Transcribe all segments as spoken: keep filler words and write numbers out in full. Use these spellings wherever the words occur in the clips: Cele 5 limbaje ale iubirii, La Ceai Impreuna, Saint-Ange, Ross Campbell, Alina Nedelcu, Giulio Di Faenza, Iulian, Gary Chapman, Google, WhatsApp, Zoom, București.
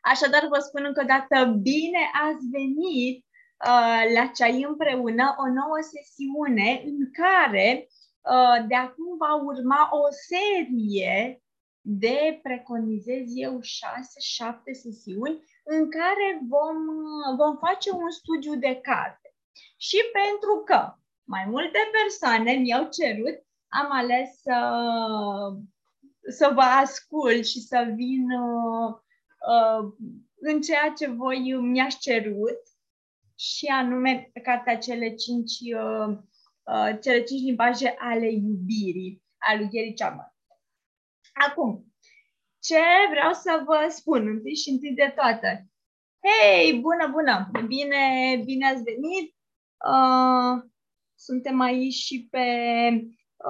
Așadar, vă spun încă o dată, bine ați venit uh, la Ceai Împreună, o nouă sesiune în care uh, de acum va urma o serie de, preconizez eu, șase șapte sesiuni în care vom, vom face un studiu de carte. Și pentru că mai multe persoane mi-au cerut, am ales uh, să vă ascult și să vin uh, uh, în ceea ce voi mi-ați cerut, și anume cartea Cele cinci uh, uh, Cele cinci limbaje ale iubirii, al lui Gary Chapman. Acum, ce vreau să vă spun întâi și întâi de toate? Hei, bună, bună! Bine, bine ați venit! Uh, suntem aici și pe...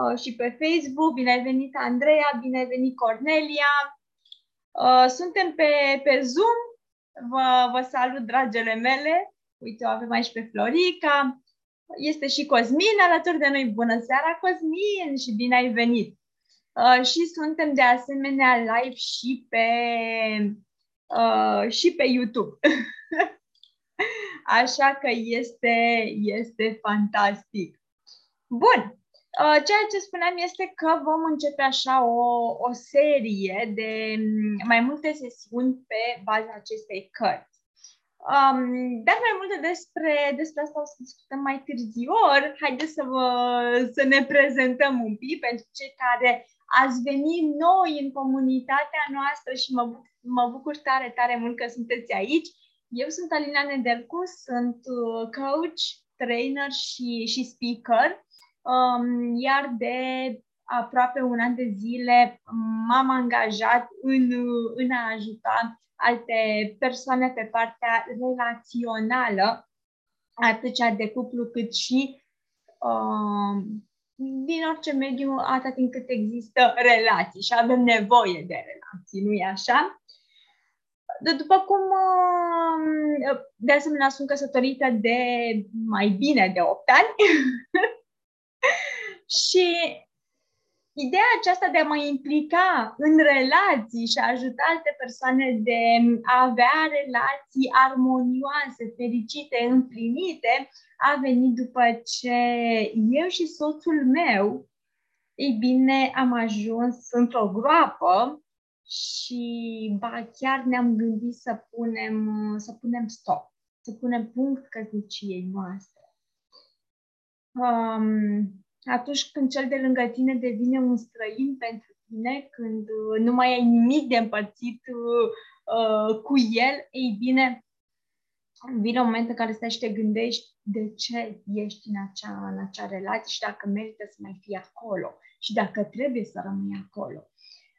Uh, și pe Facebook. Bine ai venit, Andreea, bine ai venit, Cornelia. Uh, suntem pe, pe Zoom. Vă, vă salut, dragele mele. Uite, o avem aici pe Florica. Este și Cosmin alături de noi. Bună seara, Cosmin, și bine ai venit. Uh, și suntem de asemenea live și pe, uh, și pe YouTube. Așa că este, este fantastic. Bun. Ceea ce spuneam este că vom începe așa o, o serie de mai multe sesiuni pe baza acestei cărți. Um, dar mai multe despre, despre asta o să discutăm mai târziu. Haideți să, vă, să ne prezentăm un pic pentru cei care ați venit noi în comunitatea noastră și mă, mă bucur tare, tare mult că sunteți aici. Eu sunt Alina Nedelcu, sunt coach, trainer și, și speaker. Iar de aproape un an de zile m-am angajat în, în a ajuta alte persoane pe partea relațională, atât cea de cuplu cât și uh, din orice mediu, atât timp cât există relații și avem nevoie de relații, nu-i așa? După cum, uh, de asemenea, sunt căsătorită de mai bine de opt ani. Și ideea aceasta de a mă implica în relații și a ajuta alte persoane de a avea relații armonioase, fericite, împlinite, a venit după ce eu și soțul meu, ei bine, am ajuns într-o groapă și ba, chiar ne-am gândit să punem, să punem stop, să punem punct căsniciei noastre. Um, Atunci când cel de lângă tine devine un străin pentru tine, când nu mai ai nimic de împărțit uh, cu el, ei bine, vine un moment în care stai și te gândești de ce ești în acea, în acea relație și dacă merită să mai fii acolo și dacă trebuie să rămâi acolo.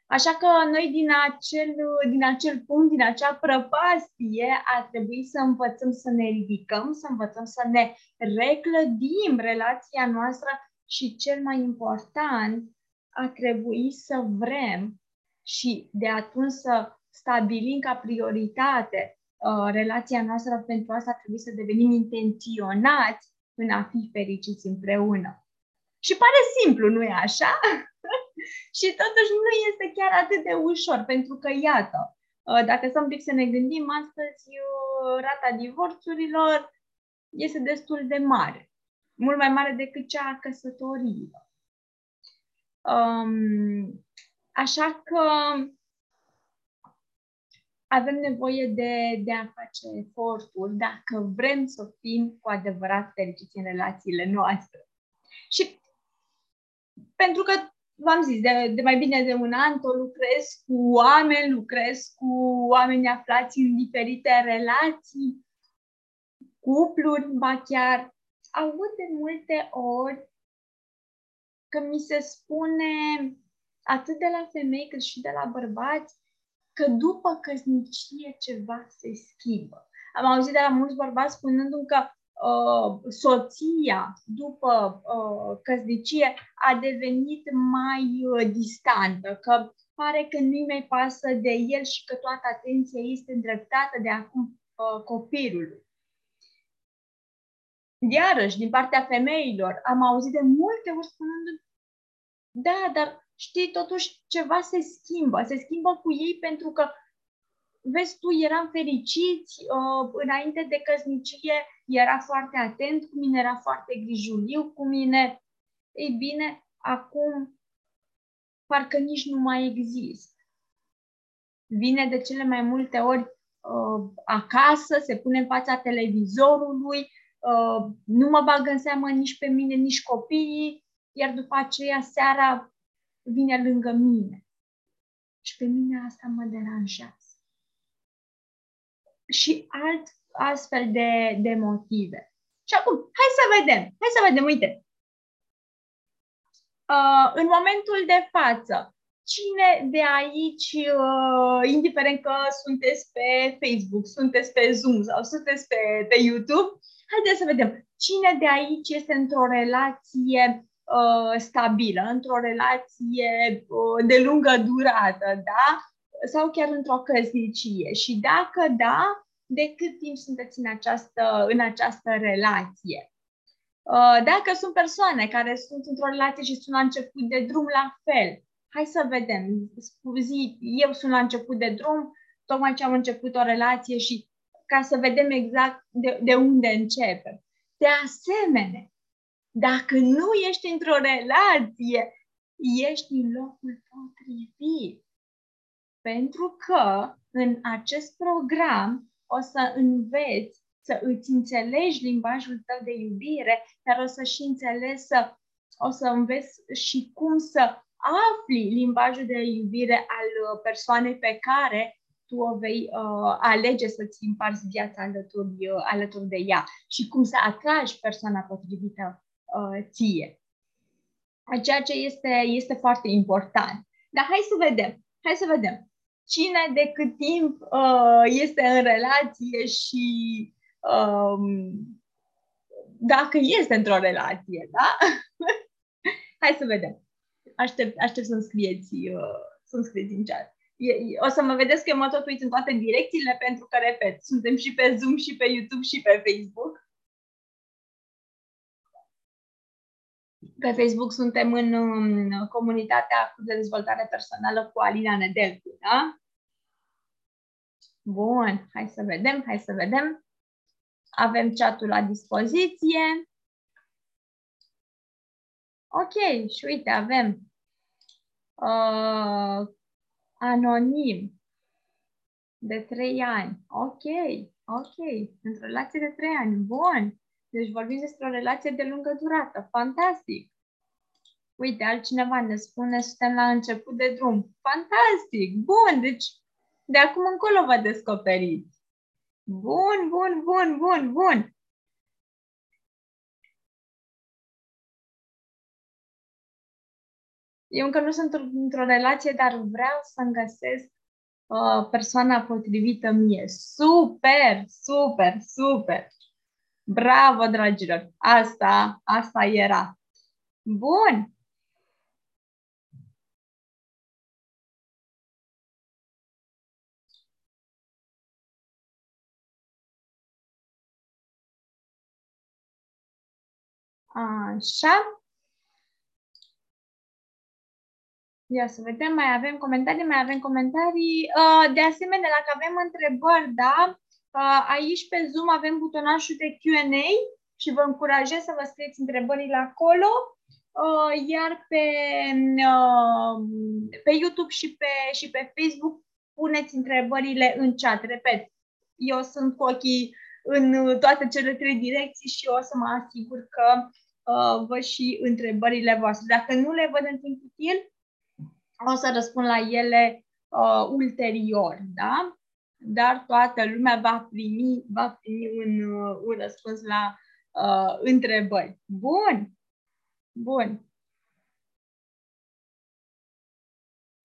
Așa că noi din acel, din acel punct, din acea prăpastie, ar trebui să învățăm să ne ridicăm, să învățăm să ne reclădim relația noastră. Și cel mai important, a trebui să vrem și de atunci să stabilim ca prioritate uh, relația noastră. Pentru asta trebuie să devenim intenționați în a fi fericiți împreună. Și pare simplu, nu e așa? Și totuși nu este chiar atât de ușor, pentru că, iată, uh, dacă să un pic să ne gândim, astăzi uh, rata divorțurilor este destul de mare. Mult mai mare decât cea a căsătoriilor. Um, așa că avem nevoie de, de a face eforturi dacă vrem să fim cu adevărat fericiți în relațiile noastre. Și pentru că, v-am zis, de, de mai bine de un an tot lucrez cu oameni, lucrez cu oameni aflați în diferite relații, cupluri, ba chiar aud de multe ori că mi se spune atât de la femei cât și de la bărbați că după căsnicie ceva se schimbă. Am auzit de la mulți bărbați spunându-mi că uh, soția după uh, căsnicie a devenit mai uh, distantă, că pare că nu-i mai pasă de el și că toată atenția este îndreptată de acum uh, copilului. Iarăși, din partea femeilor, am auzit de multe ori spunându-mi, da, dar știi, totuși ceva se schimbă. Se schimbă cu ei pentru că vezi tu, eram fericiți, uh, înainte de căsnicie era foarte atent cu mine, era foarte grijuliu cu mine. Ei bine, acum parcă nici nu mai există. Vine de cele mai multe ori uh, acasă, se pune în fața televizorului, uh, nu mă bagă în seamă nici pe mine, nici copiii, iar după aceea seara vine lângă mine. Și pe mine asta mă deranjează. Și alt astfel de, de motive. Și acum, hai să vedem, hai să vedem, uite. Uh, în momentul de față, cine de aici, uh, indiferent că sunteți pe Facebook, sunteți pe Zoom sau sunteți pe, pe YouTube, haideți să vedem. Cine de aici este într-o relație uh, stabilă, într-o relație uh, de lungă durată, da? Sau chiar într-o căsnicie. Și dacă da, de cât timp sunteți în această, în această relație? Dacă sunt persoane care sunt într-o relație și sunt la început de drum, la fel. Hai să vedem. Zi, eu sunt la început de drum, tocmai ce am început o relație și ca să vedem exact de, de unde începem. De asemenea, dacă nu ești într-o relație, ești în locul potrivit. Pentru că în acest program o să înveți să îți înțelegi limbajul tău de iubire, dar o să și înțelegi să, o să înveți și cum să afli limbajul de iubire al persoanei pe care tu o vei uh, alege să-ți împarți viața alături, uh, alături de ea și cum să atragi persoana potrivită uh, ție. Ceea ce este, este foarte important. Dar hai să vedem, hai să vedem. Cine de cât timp uh, este în relație și um, dacă este într-o relație, da? Hai să vedem. Aștept, aștept să-mi scrieți, uh, să-mi scrieți în chat. O să mă vedeți că mă tot uit în toate direcțiile pentru că, repet, suntem și pe Zoom, și pe YouTube, și pe Facebook. Pe Facebook suntem în, în comunitatea de dezvoltare personală cu Alina Nedelcu, da? Bun, hai să vedem, hai să vedem. Avem chat-ul la dispoziție. Ok, și uite, avem uh, anonim de trei ani. Ok, ok, într-o relație de trei ani, bun. Deci vorbim despre o relație de lungă durată. Fantastic! Uite, altcineva ne spune, suntem la început de drum. Fantastic! Bun! Deci de acum încolo vă descoperiți. Bun, bun, bun, bun, bun! Eu încă nu sunt într-o relație, dar vreau să-mi găsesc uh, persoana potrivită mie. Super, super, super! Bravo, dragilor! Asta, asta era. Bun! Așa. Ia să vedem, mai avem comentarii, mai avem comentarii. De asemenea, dacă avem întrebări, da? Aici pe Zoom avem butonașul de Q and A și vă încurajez să vă scrieți întrebările acolo, iar pe, pe YouTube și pe, și pe Facebook puneți întrebările în chat. Repet, eu sunt cu ochii în toate cele trei direcții și o să mă asigur că văd și întrebările voastre. Dacă nu le văd în timp util, o să răspund la ele uh, ulterior, da? Dar toată lumea va primi, va primi un, un răspuns la uh, întrebări. Bun! Bun!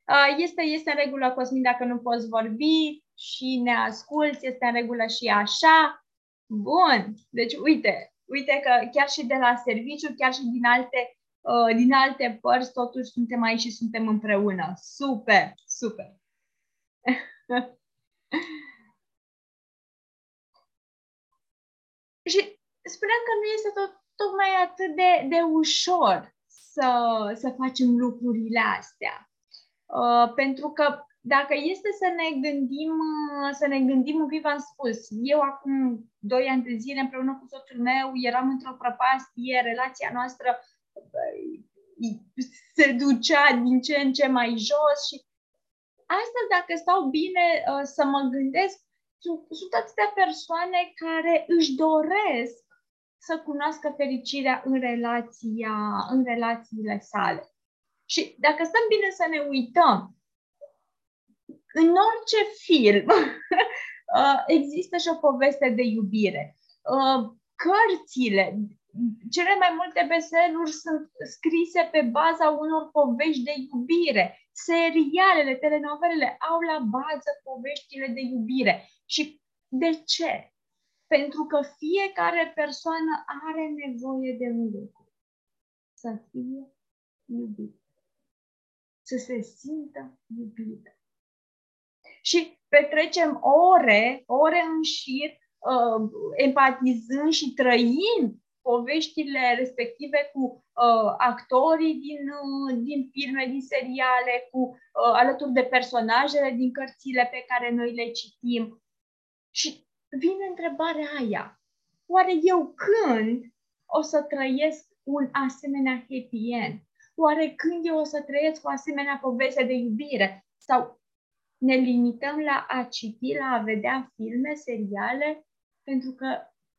Uh, este, este în regulă, Cosmin, dacă nu poți vorbi și ne asculți, este în regulă și așa. Bun! Deci, uite, uite că chiar și de la serviciu, chiar și din alte, uh, din alte părți, totuși suntem aici și suntem împreună. Super! Super! Și spuneam că nu este tot, tocmai atât de, de ușor să, să facem lucrurile astea. Uh, pentru că Dacă este să ne gândim, să ne gândim un pic, v-am spus, eu acum doi ani de zile împreună cu soțul meu eram într-o prăpastie, relația noastră se ducea din ce în ce mai jos și astăzi, dacă stau bine să mă gândesc, sunt atâtea persoane care își doresc să cunoască fericirea în, relația, în relațiile sale. Și dacă stăm bine să ne uităm, în orice film există și o poveste de iubire. Cărțile, cele mai multe bestselleruri sunt scrise pe baza unor povești de iubire. Serialele, telenovelele au la bază poveștile de iubire. Și de ce? Pentru că fiecare persoană are nevoie de un lucru. Să fie iubită. Să se simtă iubită. Și petrecem ore, ore în șir, uh, empatizând și trăind poveștile respective cu uh, actorii din, uh, din filme, din seriale, cu uh, alături de personajele din cărțile pe care noi le citim. Și vine întrebarea aia. Oare eu când o să trăiesc un asemenea happy end? Oare când eu o să trăiesc o asemenea poveste de iubire? Sau ne limităm la a citi, la a vedea filme, seriale, pentru că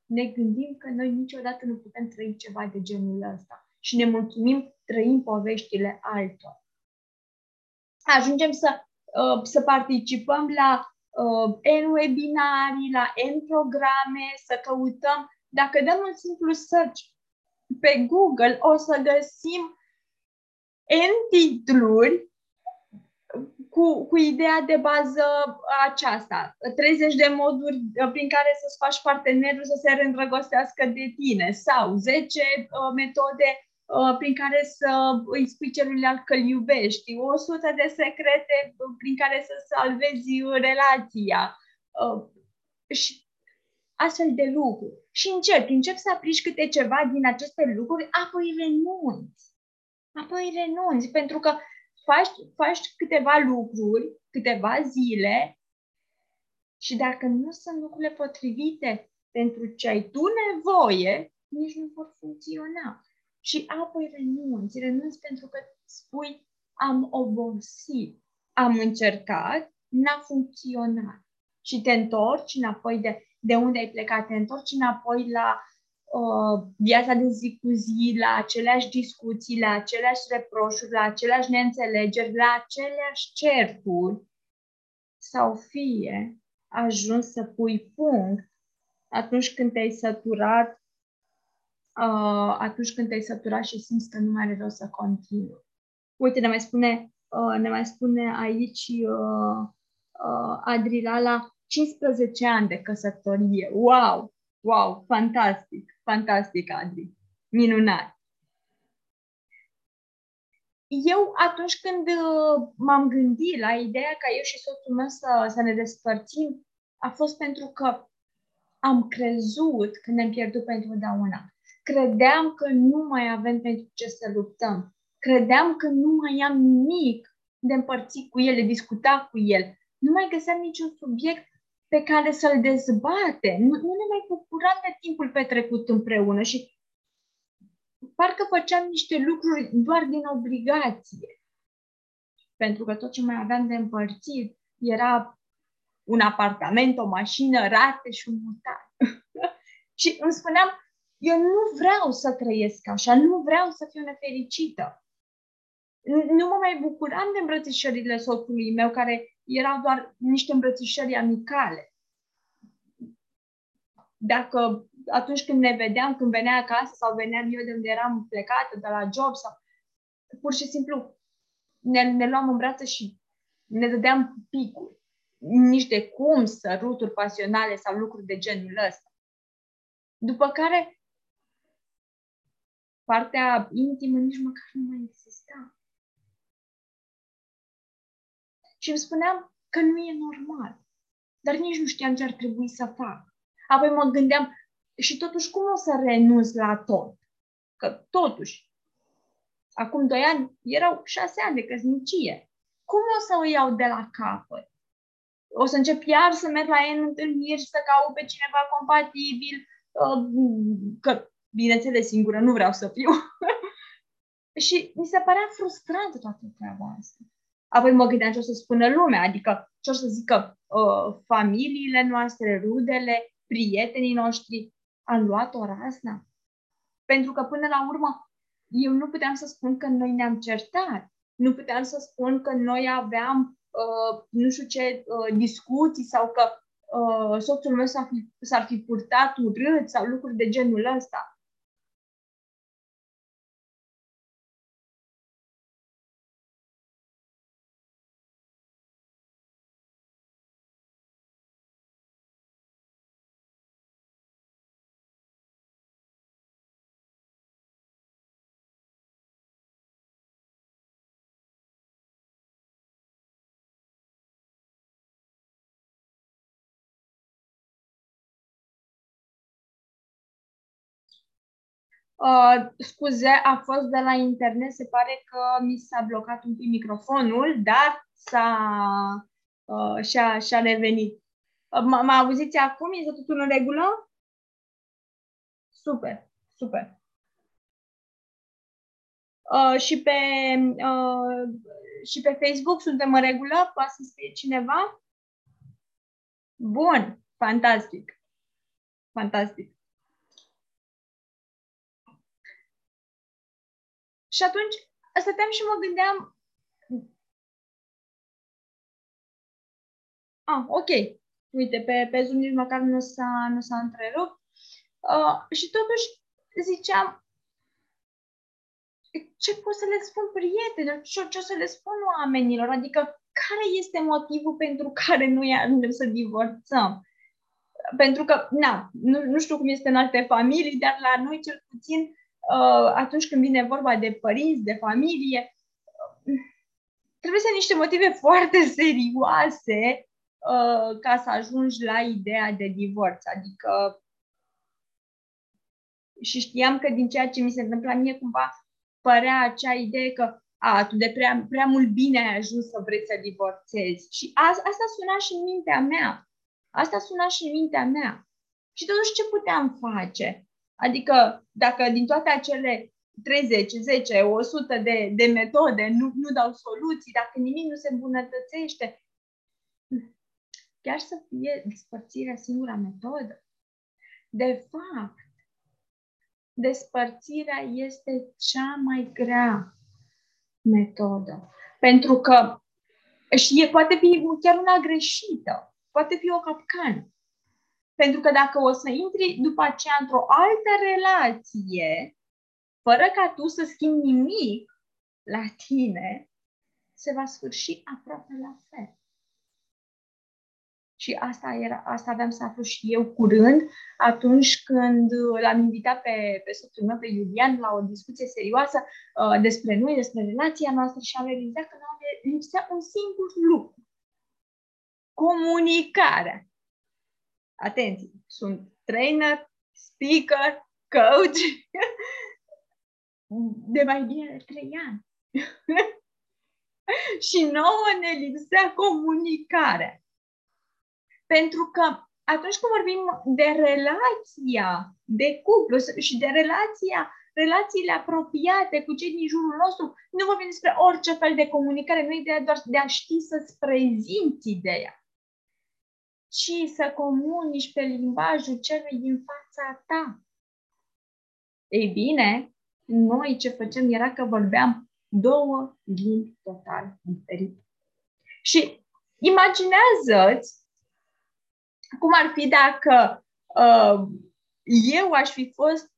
ne gândim că noi niciodată nu putem trăi ceva de genul ăsta și ne mulțumim trăind poveștile altora. Ajungem să, să participăm la N webinarii, la N programe, să căutăm. Dacă dăm un simplu search pe Google, o să găsim N titluri Cu, cu ideea de bază aceasta, treizeci de moduri prin care să-ți faci partenerul să se reîndrăgostească de tine sau zece uh, metode uh, prin care să îi spui celuilalt că îl iubești, o sută de secrete prin care să salvezi relația uh, și astfel de lucruri. Și încep, încep să aplici câte ceva din aceste lucruri, apoi renunți. Apoi renunți, pentru că Faci, faci câteva lucruri, câteva zile și dacă nu sunt lucrurile potrivite pentru ce ai tu nevoie, nici nu vor funcționa. Și apoi renunți. Renunți pentru că spui, am obosit, am încercat, n-a funcționat. Și te întorci înapoi de, de unde ai plecat, te întorci înapoi la viața de zi cu zi, la aceleași discuții, la aceleași reproșuri, la aceleași neînțelegeri, la aceleași certuri, sau fie ajuns să pui punct atunci când te-ai săturat, uh, atunci când te-ai săturat și simți că nu mai are rost să continui. Uite, ne mai spune, uh, ne mai spune aici uh, uh, Adrilala, cincisprezece ani de căsătorie. Wow! Wow, fantastic, fantastic, Adri, minunat! Eu, atunci când m-am gândit la ideea ca eu și soțul meu să, să ne despărțim, a fost pentru că am crezut că ne-am pierdut pentru totdeauna. Credeam că nu mai avem pentru ce să luptăm. Credeam că nu mai am nimic de împărțit cu el, de discutat cu el. Nu mai găseam niciun subiect pe care să-l dezbate. Nu, nu ne mai bucuram de timpul petrecut împreună și parcă făceam niște lucruri doar din obligație. Pentru că tot ce mai aveam de împărțit era un apartament, o mașină, rate și un mutat. Și îmi spuneam, eu nu vreau să trăiesc așa, nu vreau să fiu nefericită. Nu mă mai bucuram de îmbrățișările soțului meu, care erau doar niște îmbrățișări amicale. Dacă atunci când ne vedeam, când venea acasă sau veneam eu de unde eram plecată, de la job, sau pur și simplu ne, ne luam în brațe și ne dădeam picuri. Nici de cum săruturi pasionale sau lucruri de genul ăsta. După care partea intimă nici măcar nu mai exista. Și îmi spuneam că nu e normal. Dar nici nu știam ce ar trebui să fac. Apoi mă gândeam, și totuși cum o să renunț la tot? Că totuși, acum doi ani, erau șase ani de căsnicie. cum o să o iau de la capăt? O să încep iar să merg la ei în întâlniri, să caut pe cineva compatibil, că, bineînțeles, singură nu vreau să fiu. Și mi se părea frustrantă toată treaba asta. Apoi mă gândeam ce o să spună lumea, adică ce o să zică uh, familiile noastre, rudele, prietenii noștri, am luat-o razna. Pentru că până la urmă eu nu puteam să spun că noi ne-am certat, nu puteam să spun că noi aveam uh, nu știu ce uh, discuții sau că uh, soțul meu s-ar fi, s-ar fi purtat urât sau lucruri de genul ăsta. Uh, scuze, a fost de la internet, se pare că mi s-a blocat un pic microfonul, dar s-a, uh, și-a, și-a revenit. Uh, mă auziți acum? Este totul în regulă? Super, super. Uh, și, pe, uh, și pe Facebook suntem în regulă? Poate să scrie cineva? Bun, fantastic, fantastic. Și atunci stăteam și mă gândeam... Ah, ok. Uite, pe, pe Zoom nici măcar nu s-a, nu s-a întrerupt. Uh, și totuși ziceam, ce pot să le spun prietenilor? Ce, ce o să le spun oamenilor? Adică, care este motivul pentru care noi ajungem să divorțăm? Pentru că, na, nu, nu știu cum este în alte familii, dar la noi cel puțin... atunci când vine vorba de părinți, de familie, trebuie să ai niște motive foarte serioase ca să ajungi la ideea de divorț. Adică, și știam că din ceea ce mi se întâmpla mie, cumva părea acea idee că a, tu de prea, prea mult bine ai ajuns să vrei să divorțezi. Și a, asta suna și în mintea mea. Asta suna și în mintea mea. Și totuși ce puteam face? Adică, dacă din toate acele treizeci, zece, o sută de, de metode nu, nu dau soluții, dacă nimic nu se îmbunătățește, chiar să fie despărțirea singura metodă? De fapt, despărțirea este cea mai grea metodă. Pentru că și e, poate fi chiar una greșită, poate fi o capcană. Pentru că dacă o să intri după aceea într-o altă relație, fără ca tu să schimbi nimic la tine, se va sfârși aproape la fel. Și asta, era, asta aveam să aflu și eu curând, atunci când l-am invitat pe, pe soțul meu, pe Iulian, la o discuție serioasă uh, despre noi, despre relația noastră și am realizat că ne lipsea un singur lucru. Comunicarea. Atenție, sunt trainer, speaker, coach de mai bine de trei ani. Și nouă ne lipsea comunicarea. Pentru că atunci când vorbim de relația de cuplu și de relația, relațiile apropiate cu cei din jurul nostru, nu vorbim despre orice fel de comunicare, nu e doar de a ști să-ți prezinți ideea, ci să comunici pe limbajul celui din fața ta. Ei bine, noi ce făceam era că vorbeam două limbi total diferite. Și imaginează-ți cum ar fi dacă uh, eu aș fi fost...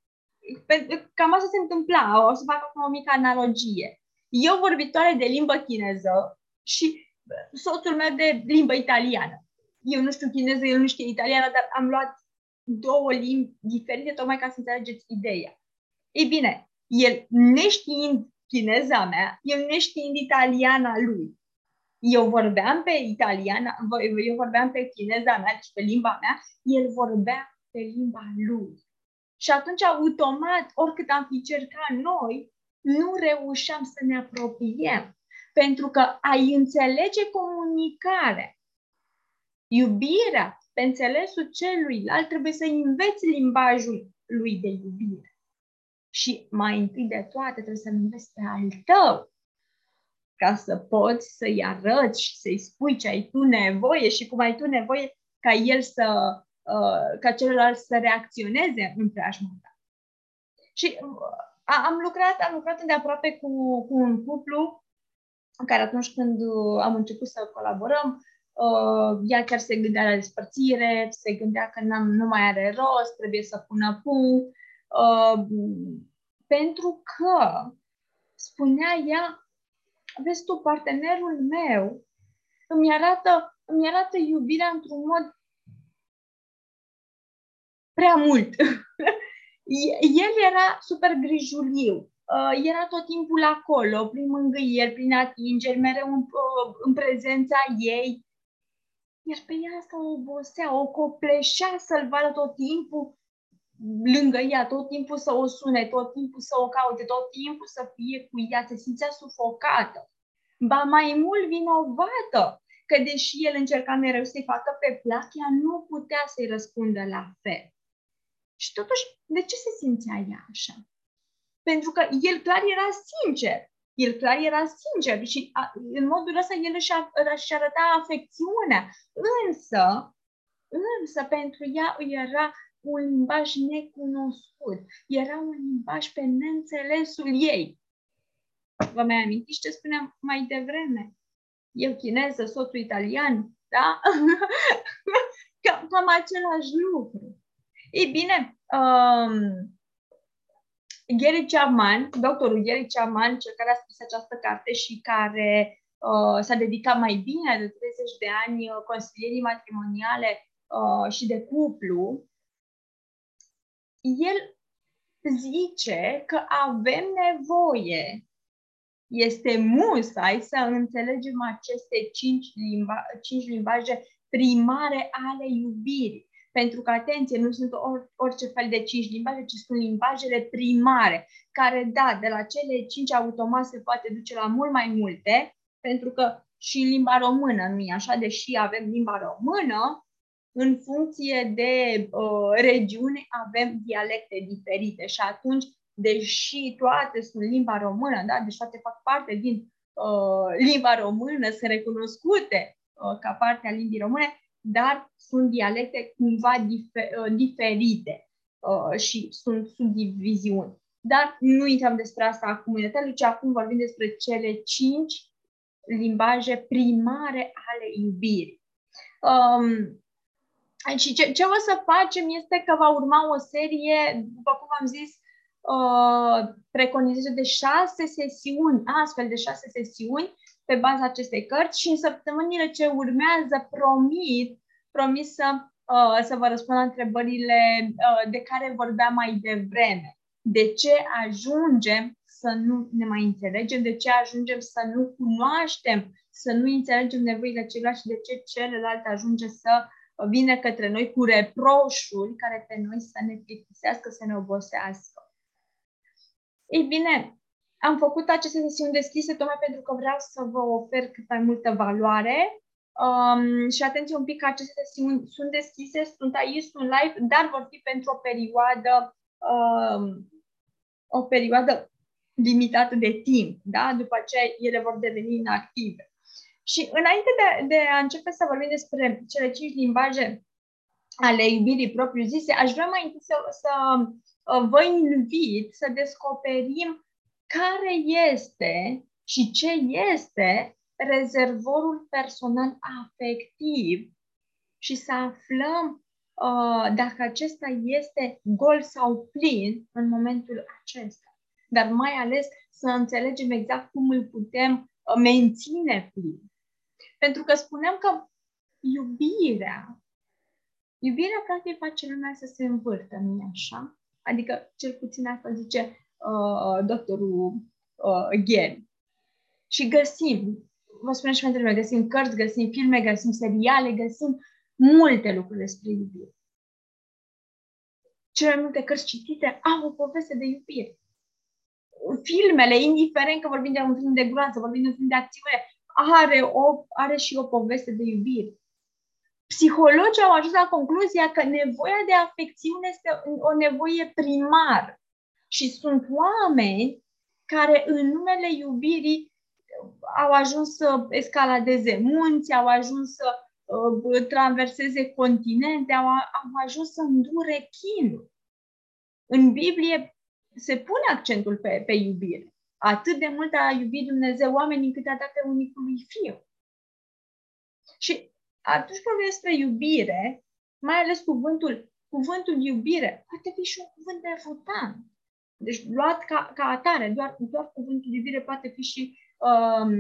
Pe, cam asta se întâmpla, o să fac acum o mică analogie. Eu vorbitoare de limbă chineză și soțul meu de limbă italiană. Eu nu știu chineză, el nu știe italiană, dar am luat două limbi diferite, tocmai ca să înțelegeți ideea. Ei bine, el neștiind chineza mea, eu neștiind italiana lui. Eu vorbeam pe italiana, eu vorbeam pe chineza mea, deci pe limba mea, el vorbea pe limba lui. Și atunci, automat, oricât am fi cercat noi, nu reușeam să ne apropiem. pentru că ai înțelege comunicarea. Iubirea, pe înțelesul celuilalt, trebuie să înveți limbajul lui de iubire. Și mai întâi de toate trebuie să-l înveți pe al tău, ca să poți să-i arăți și să-i spui ce ai tu nevoie și cum ai tu nevoie ca el să, ca celălalt să reacționeze în preajma ta. Și am lucrat, am lucrat îndeaproape cu, cu un cuplu care atunci când am început să colaborăm, Uh, ea chiar se gândea la despărțire, se gândea că n-am, nu mai are rost, trebuie să pună punct. Uh, pentru că, spunea ea, vezi tu, partenerul meu îmi arată, îmi arată iubirea într-un mod prea mult. El era super grijuliu. Era tot timpul acolo, prin mângâieri, prin atingeri, mereu în, în prezența ei. Iar pe ea asta o obosea, o copleșea să-l vadă tot timpul lângă ea, tot timpul să o sune, tot timpul să o caute, tot timpul să fie cu ea, se simțea sufocată. Ba mai mult vinovată, că deși el încerca mereu să-i facă pe plac, ea nu putea să-i răspundă la fel. Și totuși, de ce se simțea ea așa? Pentru că el clar era sincer. El clar era sincer și a, în modul ăsta el își arăta afecțiunea. Însă, însă pentru ea era un limbaj necunoscut. Era un limbaj pe neînțelesul ei. Vă mai amintiți ce spuneam mai devreme? Eu chineză, soțul italian, da? Cam, cam același lucru. Ei bine, um, Gary Chapman, doctorul Gary Chapman, cel care a scris această carte și care uh, s-a dedicat mai bine de treizeci de ani uh, consilierii matrimoniale uh, și de cuplu, el zice că avem nevoie, este musai să înțelegem aceste cinci, limba, cinci limbaje primare ale iubirii. Pentru că, atenție, nu sunt orice fel de cinci limbaje, ci sunt limbajele primare, care, da, de la cele cinci automat se poate duce la mult mai multe, pentru că și limba română nu e așa, deși avem limba română, în funcție de uh, regiune avem dialecte diferite și atunci, deși toate sunt limba română, da, deci toate fac parte din uh, limba română, sunt recunoscute uh, ca parte a limbii române, dar sunt dialecte cumva difer- diferite uh, și sunt subdiviziuni. Dar nu uităm despre asta acum în detaliu, ci acum vorbim despre cele cinci limbaje primare ale iubirii. Um, și ce, ce o să facem este că va urma o serie, după cum am zis, uh, preconizată de șase sesiuni, astfel de șase sesiuni, pe baza acestei cărți și în săptămânile ce urmează promit, promit să, uh, să vă răspund la întrebările uh, de care vorbeam mai devreme. De ce ajungem să nu ne mai înțelegem? De ce ajungem să nu cunoaștem? Să nu înțelegem nevoile celuilalt și de ce celălalt ajunge să vină către noi cu reproșuri care pe noi să ne plictisească, să ne obosească? Ei bine, am făcut aceste sesiuni deschise tocmai pentru că vreau să vă ofer cât mai multă valoare um, și atenție un pic că aceste sesiuni sunt deschise, sunt aici, sunt live, dar vor fi pentru o perioadă um, o perioadă limitată de timp, da? După aceea ele vor deveni inactive. Și înainte de, de a începe să vorbim despre cele cinci limbaje ale iubirii propriu-zise, aș vrea mai întâi să, să vă invit să descoperim care este și ce este rezervorul personal afectiv și să aflăm uh, dacă acesta este gol sau plin în momentul acesta. Dar mai ales să înțelegem exact cum îl putem menține plin. Pentru că spuneam că iubirea, iubirea practic face lumea să se învârtă, nu-i așa? Adică cel puțin asta zice Uh, doctorul uh, Gary. Și găsim, vă spuneam și pentru mine, găsim cărți, găsim filme, găsim seriale, găsim multe lucruri despre iubire. Cele mai multe cărți citite au o poveste de iubire. filmele, indiferent că vorbim de un film de groază, vorbim de un film de acțiune, are, o, are și o poveste de iubire. Psihologii au ajuns la concluzia că nevoia de afecțiune este o nevoie primară. Și sunt oameni care în numele iubirii au ajuns să escaladeze munți, au ajuns să uh, traverseze continente, au, au ajuns să îndure chinul. În Biblie se pune accentul pe, pe iubire. Atât de mult a iubit Dumnezeu oamenii încât a dat pe unicului fiu. Și atunci când despre iubire, mai ales cuvântul, cuvântul iubire, poate fi și un cuvânt refutant. Deci luat ca, ca atare, doar, doar cuvântul iubire poate fi și, um,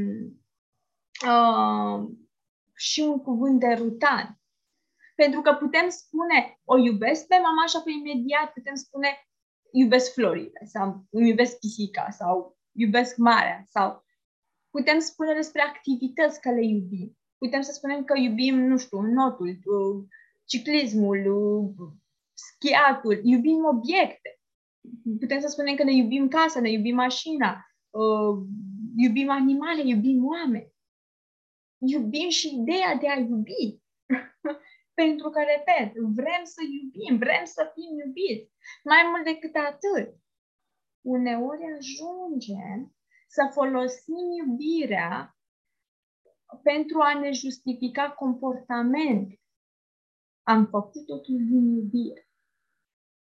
um, și un cuvânt derutant. Pentru că putem spune, o iubesc pe mama și apoi imediat putem spune iubesc florile sau îmi iubesc pisica sau iubesc marea sau putem spune despre activități că le iubim. Putem să spunem că iubim, nu știu, notul, ciclismul, schiatul, iubim obiecte. Putem să spunem că ne iubim casa, ne iubim mașina, iubim animale, iubim oameni. Iubim și ideea de a iubi. Pentru că, repet, vrem să iubim, vrem să fim iubiți. Mai mult decât atât, uneori ajungem să folosim iubirea pentru a ne justifica comportament. Am făcut totul din iubire.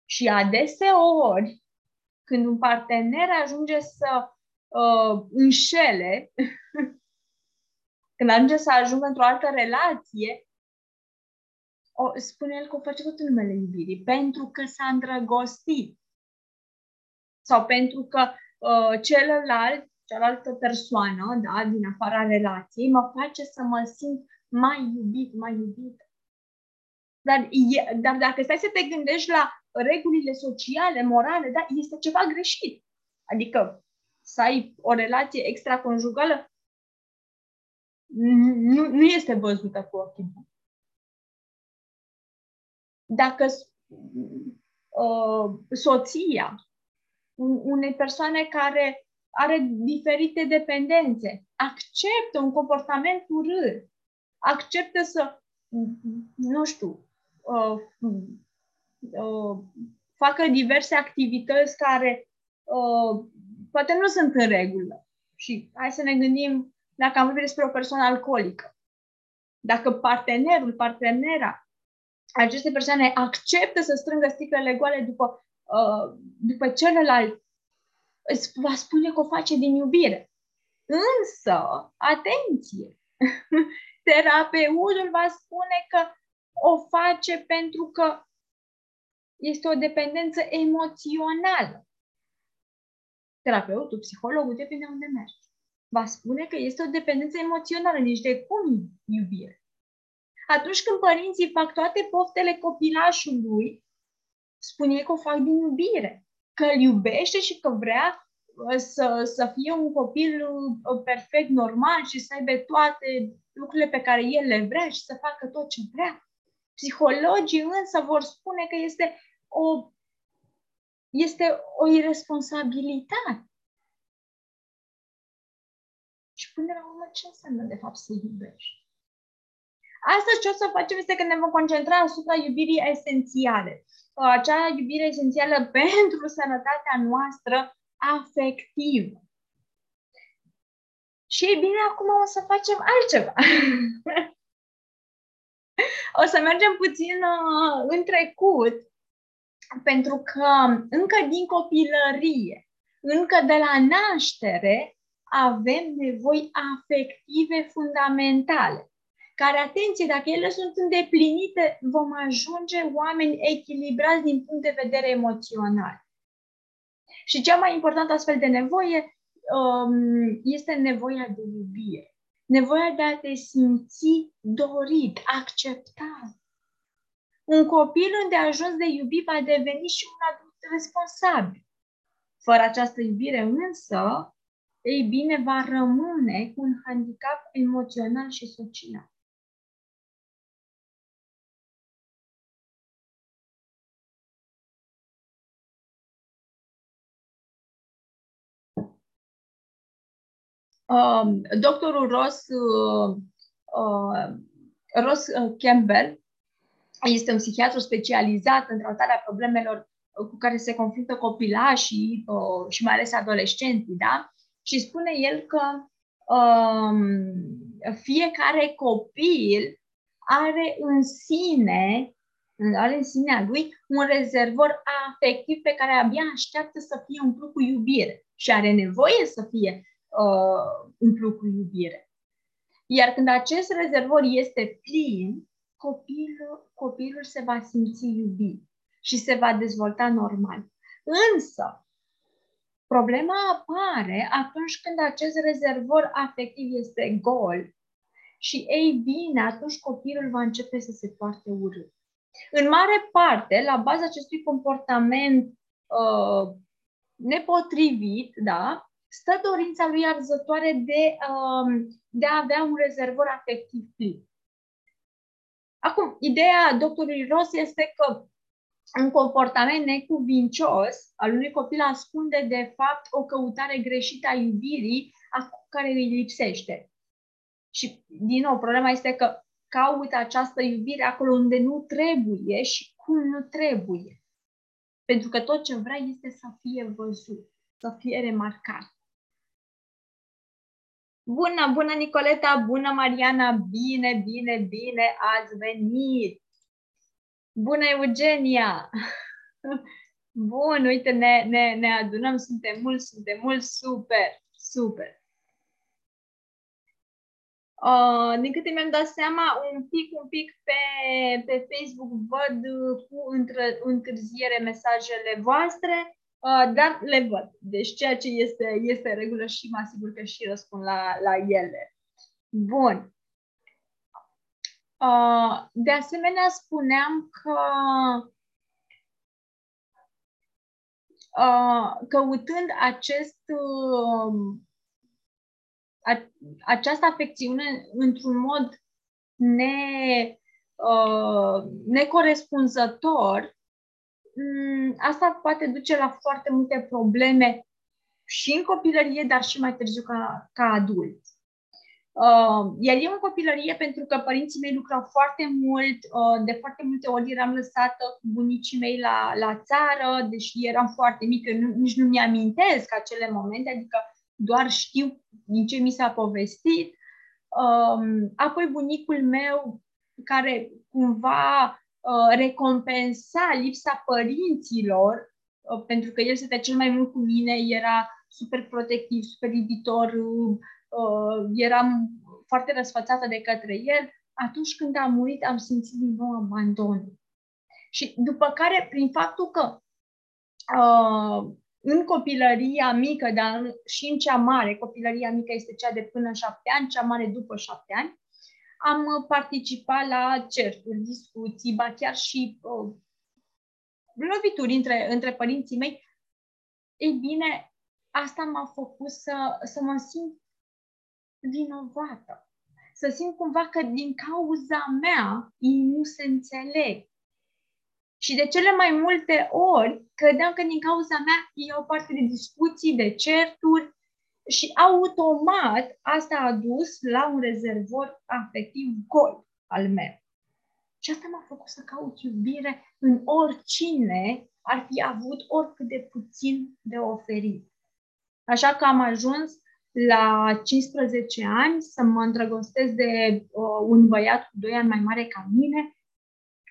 Și adeseori, când un partener ajunge să uh, înșele, când ajunge să ajungă într-o altă relație, o, spune el că o face tot în numele iubirii, pentru că s-a îndrăgostit. Sau pentru că uh, celălalt, cealaltă persoană, da, din afara relației, mă face să mă simt mai iubit, mai iubită. Dar, e, dar dacă stai să te gândești la regulile sociale, morale, da, este ceva greșit. Adică să ai o relație extraconjugală nu, nu este văzută cu ochii buni. Dacă uh, soția unei persoane care are diferite dependențe acceptă un comportament urât, acceptă să, nu știu, uh, Uh, facă diverse activități care uh, poate nu sunt în regulă. Și hai să ne gândim dacă am vorbit despre o persoană alcoolică. Dacă partenerul, partenera, aceste persoane acceptă să strângă sticlele goale după, uh, după celălalt, va spune că o face din iubire. Însă, atenție! Terapeutul va spune că o face pentru că este o dependență emoțională. Terapeutul, psihologul, depinde unde mergi. Va spune că este o dependență emoțională, nici de cum iubire. Atunci când părinții fac toate poftele copilașului, spune că o fac din iubire, că îl iubește și că vrea să, să fie un copil perfect, normal și să aibă toate lucrurile pe care el le vrea și să facă tot ce vrea. Psihologii însă vor spune că este o, este o irresponsabilitate. Și până la urmă, ce înseamnă de fapt să iubești? Astăzi ce o să facem este că ne vom concentra asupra iubirii esențiale. Acea iubire esențială pentru sănătatea noastră afectivă. Și ei bine, acum o să facem altceva. O să mergem puțin uh, în trecut, pentru că încă din copilărie, încă de la naștere, avem nevoi afective fundamentale, care, atenție, dacă ele sunt îndeplinite, vom ajunge oameni echilibrați din punct de vedere emoțional. Și cea mai importantă astfel de nevoie um, este nevoia de iubire. Nevoia de a te simți dorit, acceptat. Un copil unde ajuns de iubit va deveni și un adult responsabil. Fără această iubire însă, ei bine, va rămâne cu un handicap emoțional și social. Um, doctorul Ross, uh, uh, Ross Campbell este un psihiatru specializat în tratarea problemelor cu care se confruntă copilașii uh, și mai ales adolescenții, da? Și spune el că um, fiecare copil are în sine, are în sinea lui un rezervor afectiv pe care abia așteaptă să fie umplut cu iubire și are nevoie să fie uh, umplut cu iubire. Iar când acest rezervor este plin, copilul, copilul se va simți iubit și se va dezvolta normal. Însă, problema apare atunci când acest rezervor afectiv este gol și, ei bine, atunci copilul va începe să se poarte urât. În mare parte, la baza acestui comportament uh, nepotrivit, da, stă dorința lui arzătoare de, uh, de a avea un rezervor afectiv plin. Acum, ideea doctorului Ross este că un comportament necuvincios al unui copil ascunde, de fapt, o căutare greșită a iubirii a care îi lipsește. Și, din nou, problema este că caută această iubire acolo unde nu trebuie și cum nu trebuie. Pentru că tot ce vrea este să fie văzut, să fie remarcat. Bună, bună, Nicoleta! Bună, Mariana! Bine, bine, bine ați venit! Bună, Eugenia! Bun, uite, ne, ne, ne adunăm, suntem mulți, suntem mulți, super, super! Uh, din câte mi-am dat seama, un pic, un pic pe, pe Facebook văd cu întârziere mesajele voastre, uh, dar le văd. Deci ceea ce este, este în regulă și mă asigur că și răspund la, la ele. Bun. Uh, de asemenea, spuneam că uh, căutând acest... Uh, această afecțiune într-un mod ne, uh, necorespunzător, asta poate duce la foarte multe probleme și în copilărie, dar și mai târziu ca, ca adult. Uh, iar eu în copilărie, pentru că părinții mei lucrau foarte mult, uh, de foarte multe ori eram lăsată cu bunicii mei la, la țară, deși eram foarte mică, nu, nici nu mi-amintesc acele momente, adică doar știu din ce mi s-a povestit. Apoi bunicul meu, care cumva recompensa lipsa părinților, pentru că el stătea cel mai mult cu mine, era super protectiv, super iubitor, eram foarte răsfățată de către el. Atunci când a murit, am simțit din nou abandonul. Și după care, prin faptul că în copilăria mică, dar și în cea mare, copilăria mică este cea de până șapte ani, cea mare după șapte ani, am participat la certuri, discuții, ba chiar și uh, lovituri între, între părinții mei. Ei bine, asta m-a făcut să, să mă simt vinovată, să simt cumva că din cauza mea ei nu se înțeleg. Și de cele mai multe ori credeam că din cauza mea iau parte de discuții, de certuri și automat asta a dus la un rezervor afectiv gol al meu. Și asta m-a făcut să caut iubire în oricine ar fi avut oricât de puțin de oferit. Așa că am ajuns la cincisprezece ani să mă îndrăgostesc de uh, un băiat cu doi ani mai mare ca mine,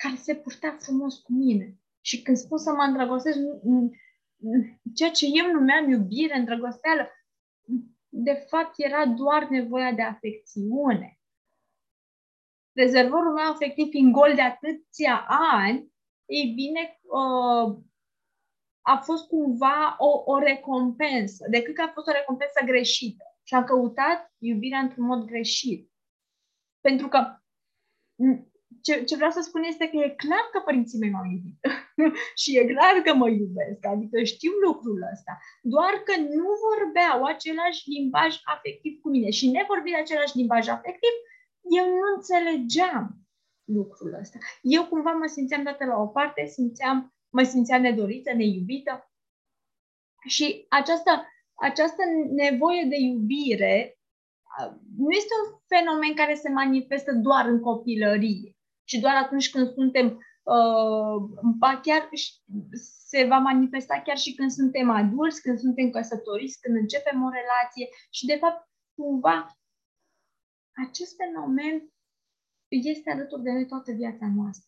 care se purta frumos cu mine. Și când spun să mă îndrăgostesc, ceea ce eu numeam iubire, îndrăgosteală, de fapt era doar nevoia de afecțiune. Rezervorul meu afectiv fiind gol de atâția ani, ei bine, a fost cumva o, o recompensă, decât că a fost o recompensă greșită. Și am căutat iubirea într-un mod greșit. Pentru că Ce, ce vreau să spun este că e clar că părinții mei m-au iubit și e clar că mă iubesc, adică știu lucrul ăsta, doar că nu vorbeau același limbaj afectiv cu mine și nevorbind același limbaj afectiv, eu nu înțelegeam lucrul ăsta. Eu cumva mă simțeam dată la o parte, simțeam, mă simțeam nedorită, neiubită și această, această nevoie de iubire nu este un fenomen care se manifestă doar în copilărie, ci doar atunci când suntem, ba chiar se va manifesta chiar și când suntem adulți, când suntem căsătoriți, când începem o relație și, de fapt, cumva, acest fenomen este alături de noi toată viața noastră.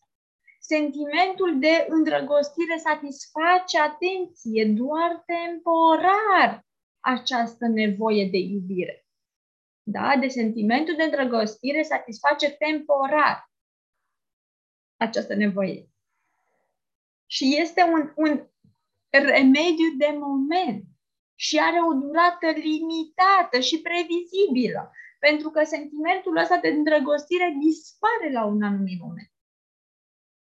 Sentimentul de îndrăgostire satisface, atenție, doar temporar această nevoie de iubire. Da? De sentimentul de îndrăgostire satisface temporar această nevoie. Și este un, un remediu de moment și are o durată limitată și previzibilă, pentru că sentimentul ăsta de îndrăgostire dispare la un anumit moment.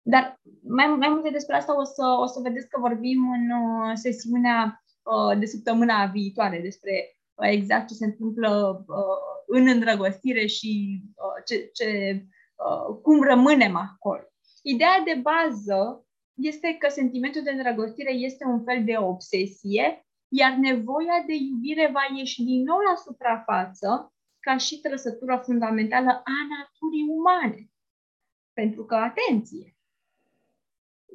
Dar mai, mai multe despre asta o să, o să vedeți că vorbim în uh, sesiunea uh, de săptămâna viitoare despre uh, exact ce se întâmplă uh, în îndrăgostire și uh, ce, ce, uh, cum rămânem acolo. Ideea de bază este că sentimentul de îndrăgostire este un fel de obsesie, iar nevoia de iubire va ieși din nou la suprafață ca și trăsătura fundamentală a naturii umane. Pentru că, atenție!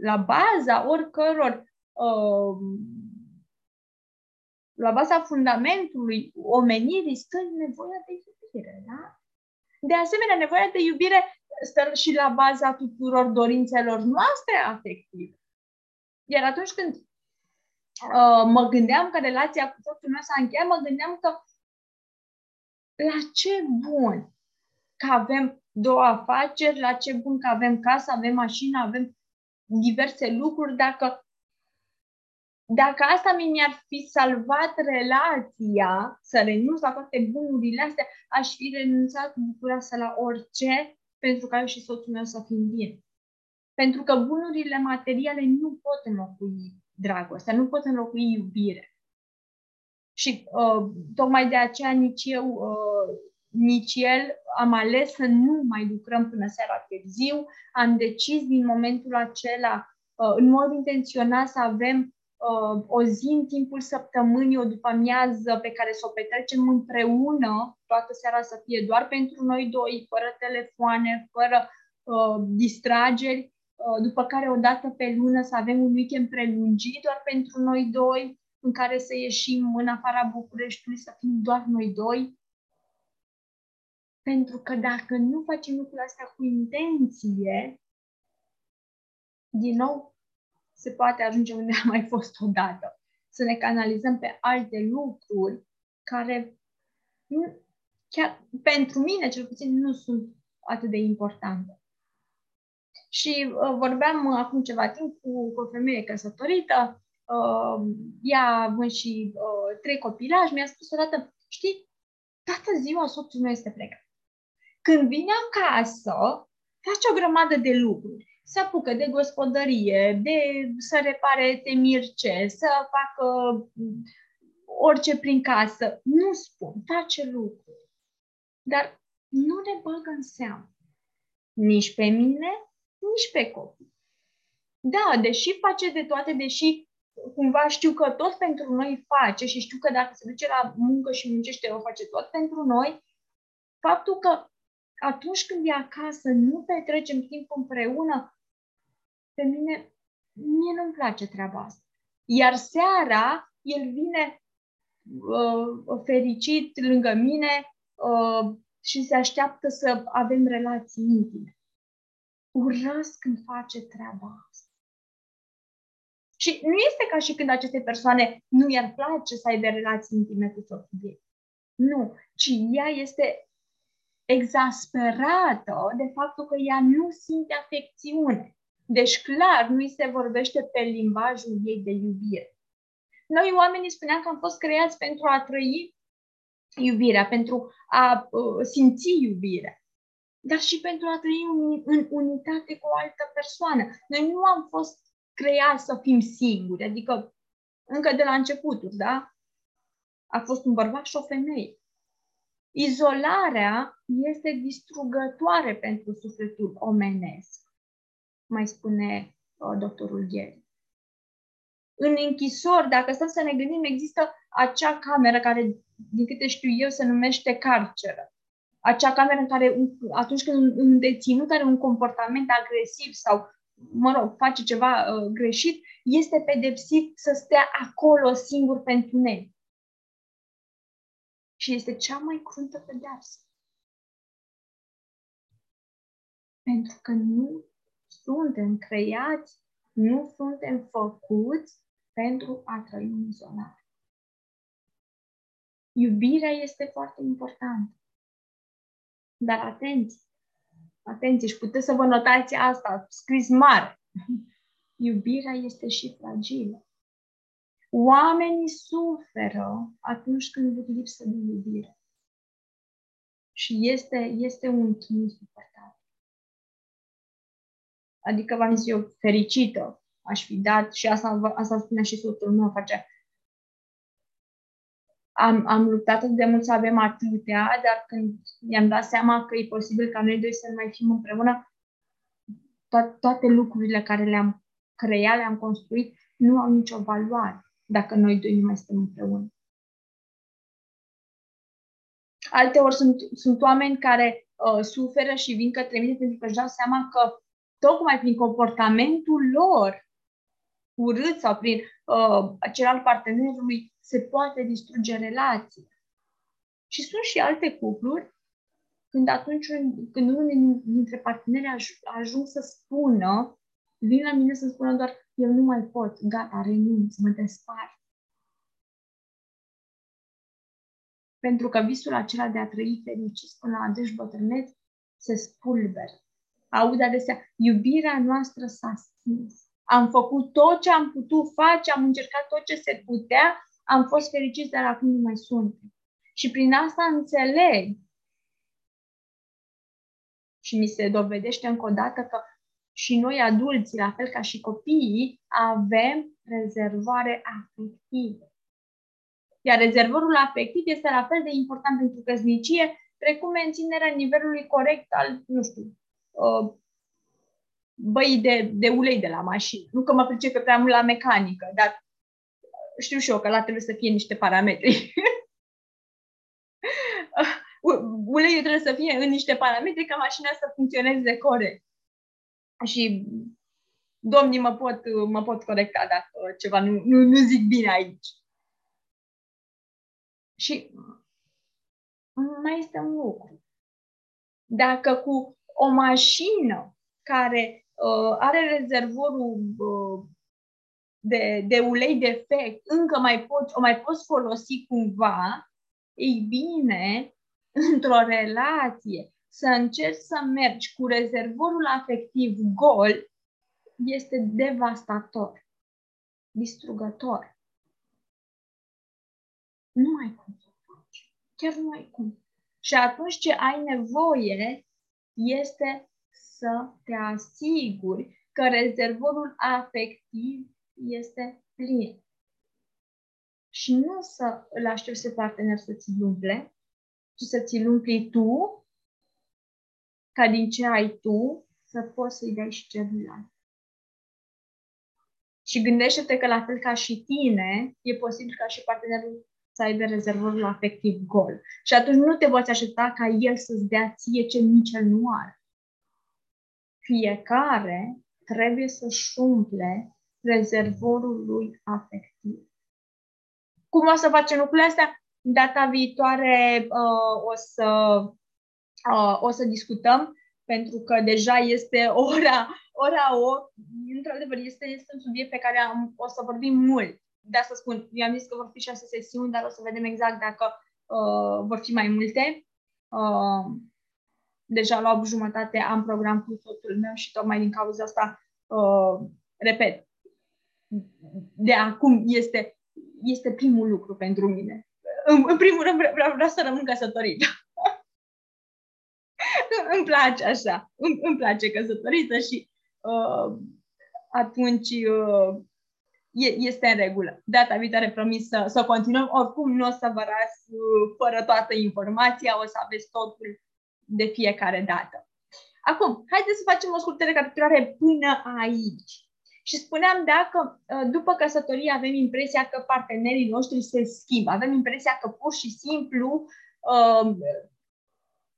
La baza oricăror, uh, la baza fundamentului omenirii stă nevoia de iubire, da? De asemenea, nevoia de iubire stă și la baza tuturor dorințelor noastre afective. Iar atunci când uh, mă gândeam că relația cu soțul meu s-a încheiat, mă gândeam că la ce bun că avem două afaceri, la ce bun că avem casă, avem mașină, avem diverse lucruri, dacă, dacă asta mi-ar fi salvat relația, să renunț la toate bunurile astea, aș fi renunțat bucuroasă la orice, pentru că eu și soțul meu să fim bine. Pentru că bunurile materiale nu pot înlocui dragostea, nu pot înlocui iubire. Și uh, tocmai de aceea nici eu, uh, nici el, am ales să nu mai lucrăm până seara târziu, am decis din momentul acela, în mod intenționat, să avem o zi în timpul săptămânii, o după-amiază pe care să o petrecem împreună, toată seara să fie doar pentru noi doi, fără telefoane, fără uh, distrageri, după care o dată pe lună să avem un weekend prelungit doar pentru noi doi, în care să ieșim în afara Bucureștiului, să fim doar noi doi. Pentru că dacă nu facem lucrurile astea cu intenție, din nou se poate ajunge unde a mai fost odată. Să ne canalizăm pe alte lucruri care, nu, chiar pentru mine cel puțin, nu sunt atât de importante. Și uh, vorbeam uh, acum ceva timp cu, cu o femeie căsătorită, uh, ea având și uh, trei copilași, mi-a spus odată, știi, toată ziua soțul meu este plecat. Când vine acasă, face o grămadă de lucruri. Se apucă de gospodărie, de să repare temir ce, să facă orice prin casă. Nu spun, face lucruri. Dar nu ne băgă în seamă. Nici pe mine, nici pe copii. Da, deși face de toate, deși cumva știu că tot pentru noi face și știu că dacă se duce la muncă și muncește, o face tot pentru noi, faptul că atunci când e acasă nu petrecem timp împreună, pe mine, mie nu-mi place treaba asta. Iar seara, el vine uh, fericit lângă mine uh, și se așteaptă să avem relații intime. Urăsc când face treaba asta. Și nu este ca și când aceste persoane nu i-ar place să aibă relații intime cu soțul ei. Nu, ci ea este exasperată de faptul că ea nu simte afecțiune. Deci, clar, nu îi se vorbește pe limbajul ei de iubire. Noi, oamenii, spuneam că am fost creați pentru a trăi iubirea, pentru a uh, simți iubirea, dar și pentru a trăi un, în unitate cu o altă persoană. Noi nu am fost crea să fim singuri, adică încă de la începuturi, da? A fost un bărbat și o femeie. Izolarea este distrugătoare pentru sufletul omenesc, mai spune uh, doctorul Gary. În închisori, dacă stăm să ne gândim, există acea cameră care din câte știu eu, se numește carceră. Acea cameră în care, atunci când un deținut are un comportament agresiv sau, mă rog, face ceva uh, greșit, este pedepsit să stea acolo singur pentru noi. Și este cea mai cruntă pedeapsă. Pentru că nu suntem creați, nu suntem făcuți pentru a trăi în izolare. Iubirea este foarte importantă. Dar atenție! Atenție! Și puteți să vă notați asta, scris mare. Iubirea este și fragilă. Oamenii suferă atunci când văd lipsă de iubire. Și este, este un chin suportabil. Adică v-am zis eu, fericită aș fi dat, și asta, asta spunea și soțul meu, face. Am, am luptat de mult să avem atâtea, dar când mi-am dat seama că e posibil ca noi doi să mai fim împreună, to- toate lucrurile care le-am creat, le-am construit, nu au nicio valoare dacă noi doi nu mai suntem împreună. Alteori sunt, sunt oameni care uh, suferă și vin către mine pentru că își dau seama că tocmai prin comportamentul lor urât sau prin uh, celălalt partenerului se poate distruge relația. Și sunt și alte cupluri când atunci când unul dintre parteneri aj- ajung să spună, vin la mine să spună doar eu nu mai pot, gata, renunț, mă despart. Pentru că visul acela de a trăi fericit până la adânci bătrâneți se spulberă. Aud adesea, iubirea noastră s-a stins. Am făcut tot ce am putut face, am încercat tot ce se putea, am fost fericiți, dar acum nu mai sunt. Și prin asta înțeleg. Și mi se dovedește încă o dată că și noi adulții, la fel ca și copiii, avem rezervoare afectivă. Iar rezervorul afectiv este la fel de important pentru căsnicie, precum menținerea nivelului corect al, nu știu, băi de, de ulei de la mașină. Nu că mă pricepe prea mult la mecanică, dar știu și eu că la trebuie să fie niște parametri. Uleiul trebuie să fie în niște parametri ca mașina să funcționeze corect. Și domnii mă pot, mă pot corecta dacă ceva nu, nu, nu zic bine aici. Și mai este un lucru. Dacă cu o mașină care uh, are rezervorul uh, de, de ulei defect, încă mai poți, o mai poți folosi cumva, ei bine, într-o relație, să încerci să mergi cu rezervorul afectiv gol este devastator, distrugător. Nu ai cum să faci. Chiar nu ai cum. Și atunci ce ai nevoie este să te asiguri că rezervorul afectiv este plin. Și nu să îl aștepți pe partener să ți-l umple, ci să ți-l umpli tu, ca din ce ai tu, să poți să-i dai și celuilalt. Și gândește-te că, la fel ca și tine, e posibil ca și partenerul să aibă rezervorul afectiv gol. Și atunci nu te poți aștepta ca el să-ți dea ție ce nici el nu are. Fiecare trebuie să-și umple rezervorul lui afectiv. Cum o să facem lucrurile astea? Data viitoare uh, o să... Uh, o să discutăm, pentru că deja este ora, ora opt. Într-adevăr, este, este un subiect pe care am, o să vorbim mult. De asta spun, eu am zis că vor fi șase sesiuni, dar o să vedem exact dacă uh, vor fi mai multe. Uh, deja la opt jumătate am program cu soțul meu și tocmai din cauza asta, uh, repet, de acum este, este primul lucru pentru mine. În, în primul rând vreau, vreau să rămân căsătorită. Îmi place așa, îmi, îmi place căsătorită și uh, atunci uh, e, este în regulă. Data viitoare promis să, să continuăm. Oricum nu o să vă las uh, fără toată informația, o să aveți totul de fiecare dată. Acum, haideți să facem o scurtă recapitulare până aici. Și spuneam da, că după căsătorie avem impresia că partenerii noștri se schimbă. Avem impresia că pur și simplu uh,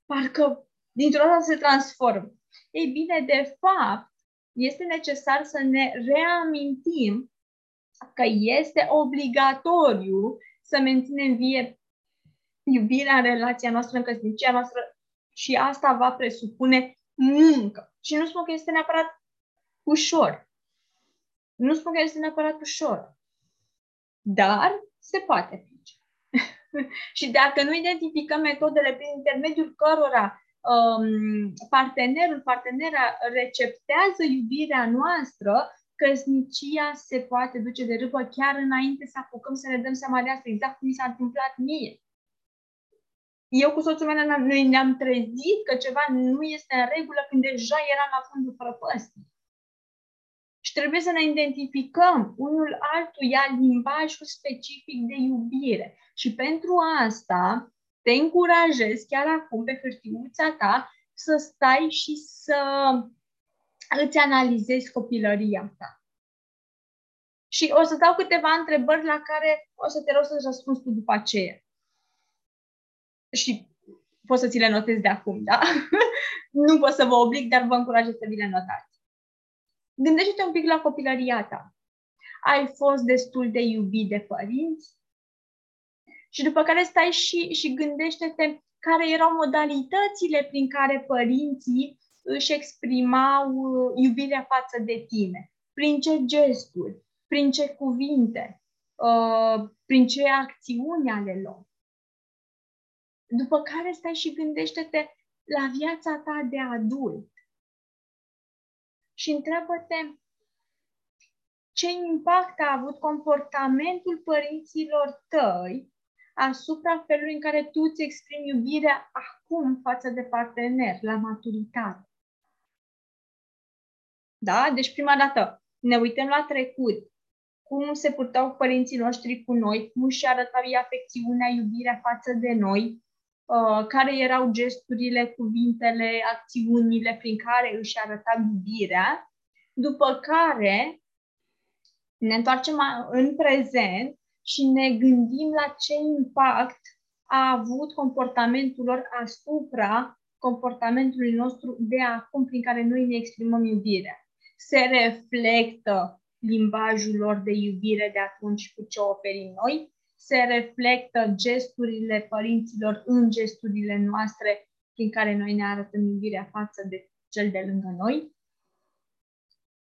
parcă dintr-o dată se transformă. Ei bine, de fapt, este necesar să ne reamintim că este obligatoriu să menținem vie iubirea în relația noastră, în căsnicia noastră, și asta va presupune muncă. Și nu spun că este neapărat ușor. Nu spun că este neapărat ușor. Dar se poate face. Și dacă nu identificăm metodele prin intermediul cărora um, partenerul, partenera receptează iubirea noastră, căsnicia se poate duce de râpă chiar înainte să apucăm să ne dăm seama de asta, exact cum mi s-a întâmplat mie. Eu cu soțul meu noi ne-am trezit că ceva nu este în regulă când deja eram la fundul prăpăstii. Și trebuie să ne identificăm unul altuia limbajul specific de iubire. Și pentru asta te încurajez chiar acum pe hârtiuța ta să stai și să îți analizezi copilăria ta. Și o să dau câteva întrebări la care o să te rog să răspunzi tu după aceea. Și poți să ți le notezi de acum, da? Nu pot să vă oblig, dar vă încurajez să vi le notați. Gândește-te un pic la copilăria ta. Ai fost destul de iubit de părinți? Și după care stai și, și gândește-te care erau modalitățile prin care părinții își exprimau iubirea față de tine. Prin ce gesturi, prin ce cuvinte, prin ce acțiuni ale lor. După care stai și gândește-te la viața ta de adult. Și întreabă-te ce impact a avut comportamentul părinților tăi asupra felului în care tu îți exprimi iubirea acum față de partener, la maturitate. Da? Deci prima dată ne uităm la trecut. Cum se purtau părinții noștri cu noi, cum și arătau ei afecțiunea, iubirea față de noi, Uh, care erau gesturile, cuvintele, acțiunile prin care își arăta iubirea, după care ne întoarcem în prezent și ne gândim la ce impact a avut comportamentul lor asupra comportamentului nostru de acum prin care noi ne exprimăm iubirea. Se reflectă limbajul lor de iubire de atunci cu ce oferim noi, se reflectă gesturile părinților în gesturile noastre prin care noi ne arătăm iubirea față de cel de lângă noi.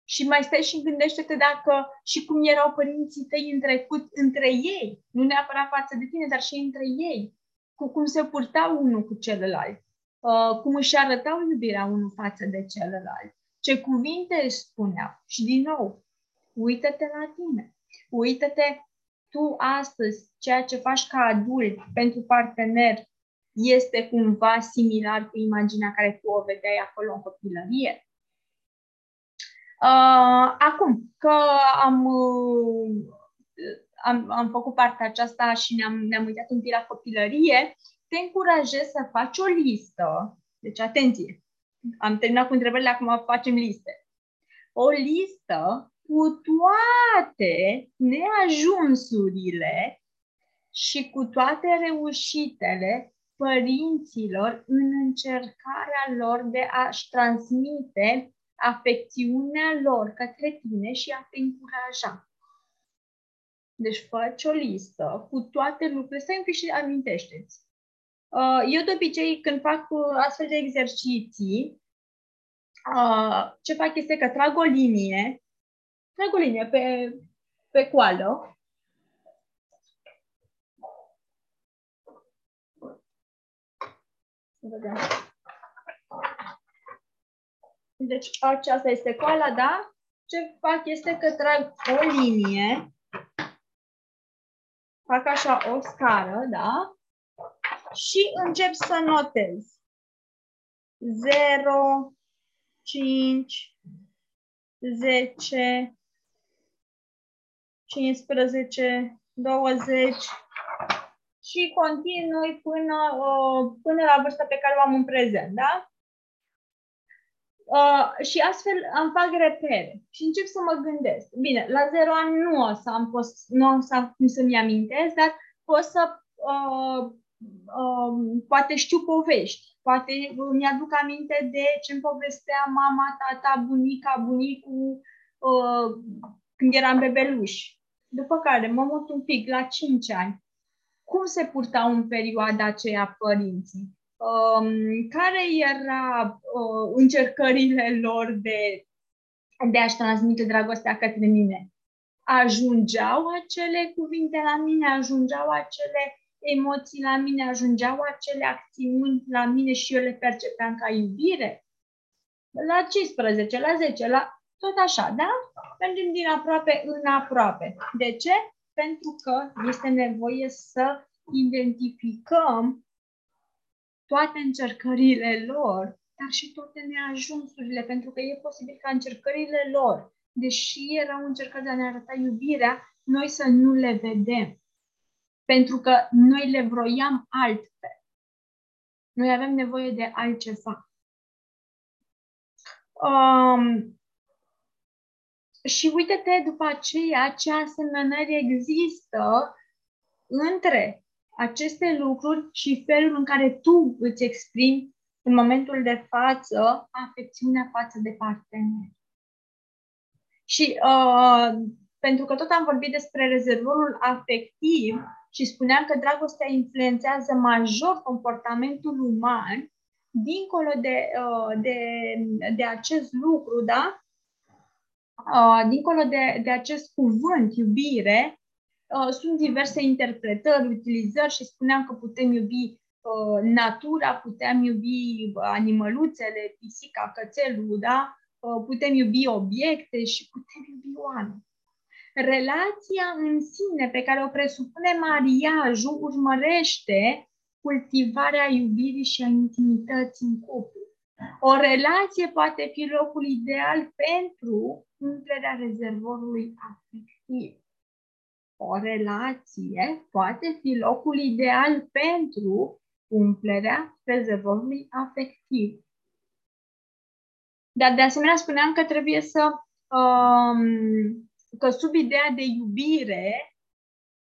Și mai stai și gândește-te dacă și cum erau părinții tăi în trecut între ei, nu neapărat față de tine, dar și între ei, cu cum se purtau unul cu celălalt, cum își arătau iubirea unul față de celălalt, ce cuvinte își spuneau. Și din nou, uită-te la tine, uită-te tu astăzi, ceea ce faci ca adult pentru partener este cumva similar cu imaginea care tu o vedeai acolo în copilărie? Uh, acum că am, am, am făcut partea aceasta și ne-am, ne-am uitat un pic la copilărie, te încurajez să faci o listă. Deci, atenție! Am terminat cu întrebările, acum facem liste. O listă cu toate neajunsurile și cu toate reușitele părinților în încercarea lor de a-și transmite afecțiunea lor către tine și a te încuraja. Deci faci o listă cu toate lucrurile, stai un pic și amintește-ți. Eu de obicei când fac astfel de exerciții, ce fac este că trag o linie Trag o linie pe, pe coală deci aceasta este coala, da? Ce fac este că trag o linie, fac așa o scară, da? Și încep să notez zero, cinci, zece, cincisprezece, douăzeci și continui până, până la vârsta pe care o am în prezent, da? Uh, și astfel îmi fac repere și încep să mă gândesc. Bine, la zero ani nu o să am fost, nu o să am cum să-mi amintesc, dar pot să, uh, uh, poate știu povești, poate mi-aduc aminte de ce-mi povestea mama, tata, bunica, bunicul uh, când eram bebeluș. După care mă mut un pic la cinci ani. Cum se purtau în perioada aceea părinții? Care erau uh, încercările lor de, de a-și transmite dragostea către mine? Ajungeau acele cuvinte la mine, ajungeau acele emoții la mine, ajungeau acele acțiuni la mine și eu le percepeam ca iubire? La cincisprezece, la zece, la tot așa, da? Mergem din aproape în aproape. De ce? Pentru că este nevoie să identificăm toate încercările lor, dar și toate neajunsurile, pentru că e posibil ca încercările lor, deși erau încercări de a ne arăta iubirea, noi să nu le vedem, pentru că noi le vroiam altfel. Noi avem nevoie de altceva. Um, și uite-te după aceea ce asemănări există între aceste lucruri și felul în care tu îți exprimi în momentul de față afecțiunea față de partener. Și uh, pentru că tot am vorbit despre rezervorul afectiv și spuneam că dragostea influențează major comportamentul uman, dincolo de, uh, de, de acest lucru, da? Uh, dincolo de, de acest cuvânt, iubire, sunt diverse interpretări, utilizări și spuneam că putem iubi uh, natura, putem iubi animăluțele, pisica, cățelul, da? uh, putem iubi obiecte și putem iubi oameni. Relația în sine pe care o presupune mariajul urmărește cultivarea iubirii și a intimității în cuplu. O relație poate fi locul ideal pentru umplerea rezervorului afectiv. O relație poate fi locul ideal pentru umplerea rezervorului afectiv. Dar de asemenea spuneam că trebuie să, um, că sub ideea de iubire,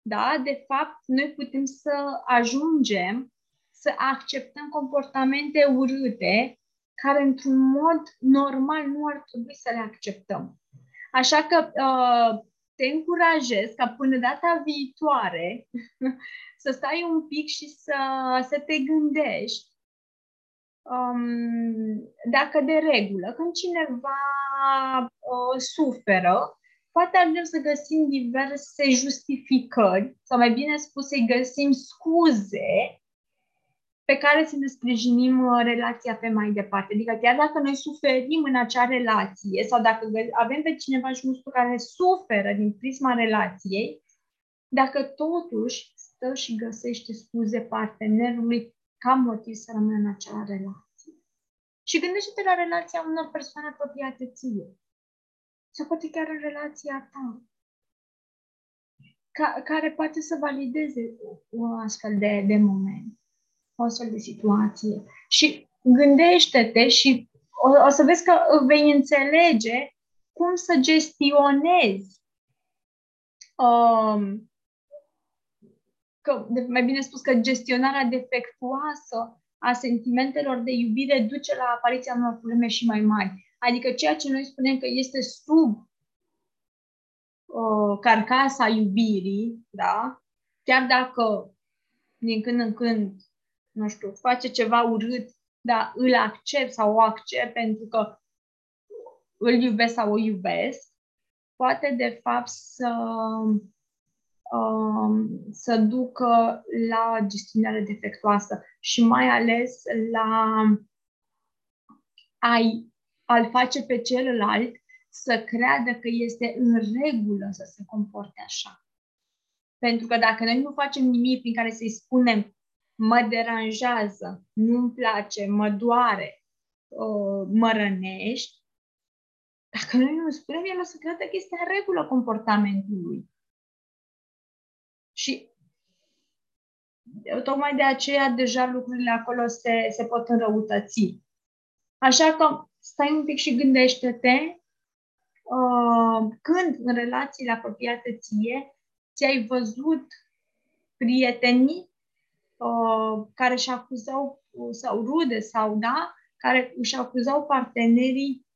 da, de fapt noi putem să ajungem să acceptăm comportamente urâte care într-un mod normal nu ar trebui să le acceptăm. Așa că uh, te încurajez ca până data viitoare să stai un pic și să, să te gândești um, dacă de regulă, când cineva uh, suferă, poate ajungem să găsim diverse justificări, sau mai bine spus, să-i găsim scuze pe care să ne sprijinim relația pe mai departe. Adică chiar dacă noi suferim în acea relație sau dacă avem pe cineva și nu știu care suferă din prisma relației, dacă totuși stă și găsește scuze partenerului ca motiv să rămână în acea relație. Și gândește-te la relația unor persoane apropiate ție. Sau poate chiar în relația ta. Ca, care poate să valideze un astfel de, de moment. O astfel de situație. Și gândește-te și o, o să vezi că vei înțelege cum să gestionezi um, că, mai bine spus, că gestionarea defectuoasă a sentimentelor de iubire duce la apariția unor probleme și mai mari. Adică ceea ce noi spunem că este sub uh, carcasa iubirii, da? Chiar dacă din când în când nu știu, face ceva urât, dar îl accept sau o accept pentru că îl iubesc sau o iubesc, poate de fapt să, um, să ducă la gestionare defectuoasă și mai ales la a-i, a-l face pe celălalt să creadă că este în regulă să se comporte așa. Pentru că dacă noi nu facem nimic prin care să-i spunem mă deranjează, nu-mi place, mă doare, mă rănești, dacă noi nu spunem, el o să creadă că este în regulă comportamentul lui. Și tocmai de aceea deja lucrurile acolo se, se pot înrăutăți. Așa că stai un pic și gândește-te uh, când în relațiile apropiate ție ți-ai văzut prietenii uh, care își acuzau, sau rude, sau da, care își acuzau partenerii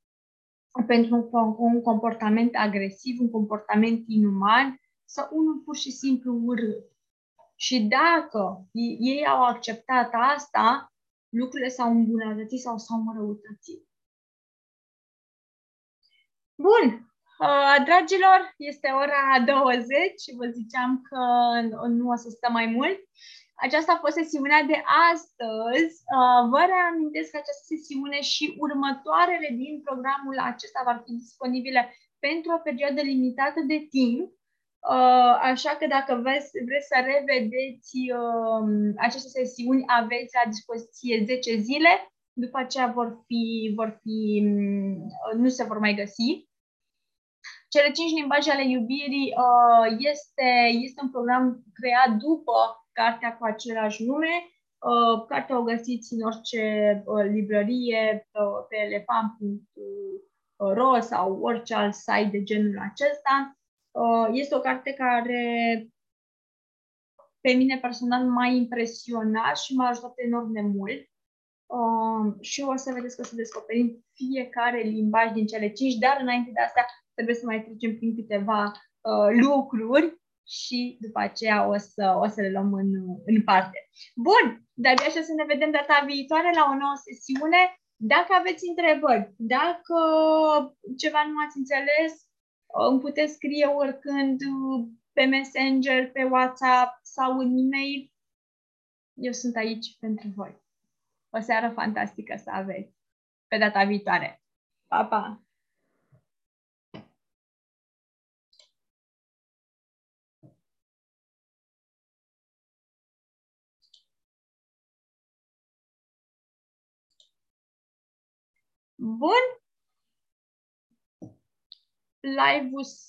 pentru un, un comportament agresiv, un comportament inuman sau unul pur și simplu urât. Și dacă ei au acceptat asta, lucrurile s-au îmbunătățit sau s-au înrăutățit. Bun, dragilor, este ora douăzeci și vă ziceam că nu o să stăm mai mult. Aceasta a fost sesiunea de astăzi. Vă reamintesc că această sesiune și următoarele din programul acesta vor fi disponibile pentru o perioadă limitată de timp. Așa că dacă vreți, vreți să revedeți aceste sesiuni, aveți la dispoziție zece zile. După aceea vor fi, vor fi, nu se vor mai găsi. Cele cinci limbaje ale iubirii este, este un program creat după cartea cu același nume. Cartea o găsiți în orice librărie, pe elefant punct ro sau orice alt site de genul acesta. Este o carte care pe mine personal m-a impresionat și m-a ajutat enorm de mult. Și o să vedeți că o să descoperim fiecare limbaj din cele cinci, dar înainte de asta trebuie să mai trecem prin câteva lucruri și după aceea o să, o să le luăm în, în parte. Bun, de-abia așa să ne vedem data viitoare la o nouă sesiune. Dacă aveți întrebări, dacă ceva nu ați înțeles, îmi puteți scrie oricând pe Messenger, pe WhatsApp sau în e-mail. Eu sunt aici pentru voi. O seară fantastică să aveți pe data viitoare. Pa, pa! Bun. Live-ul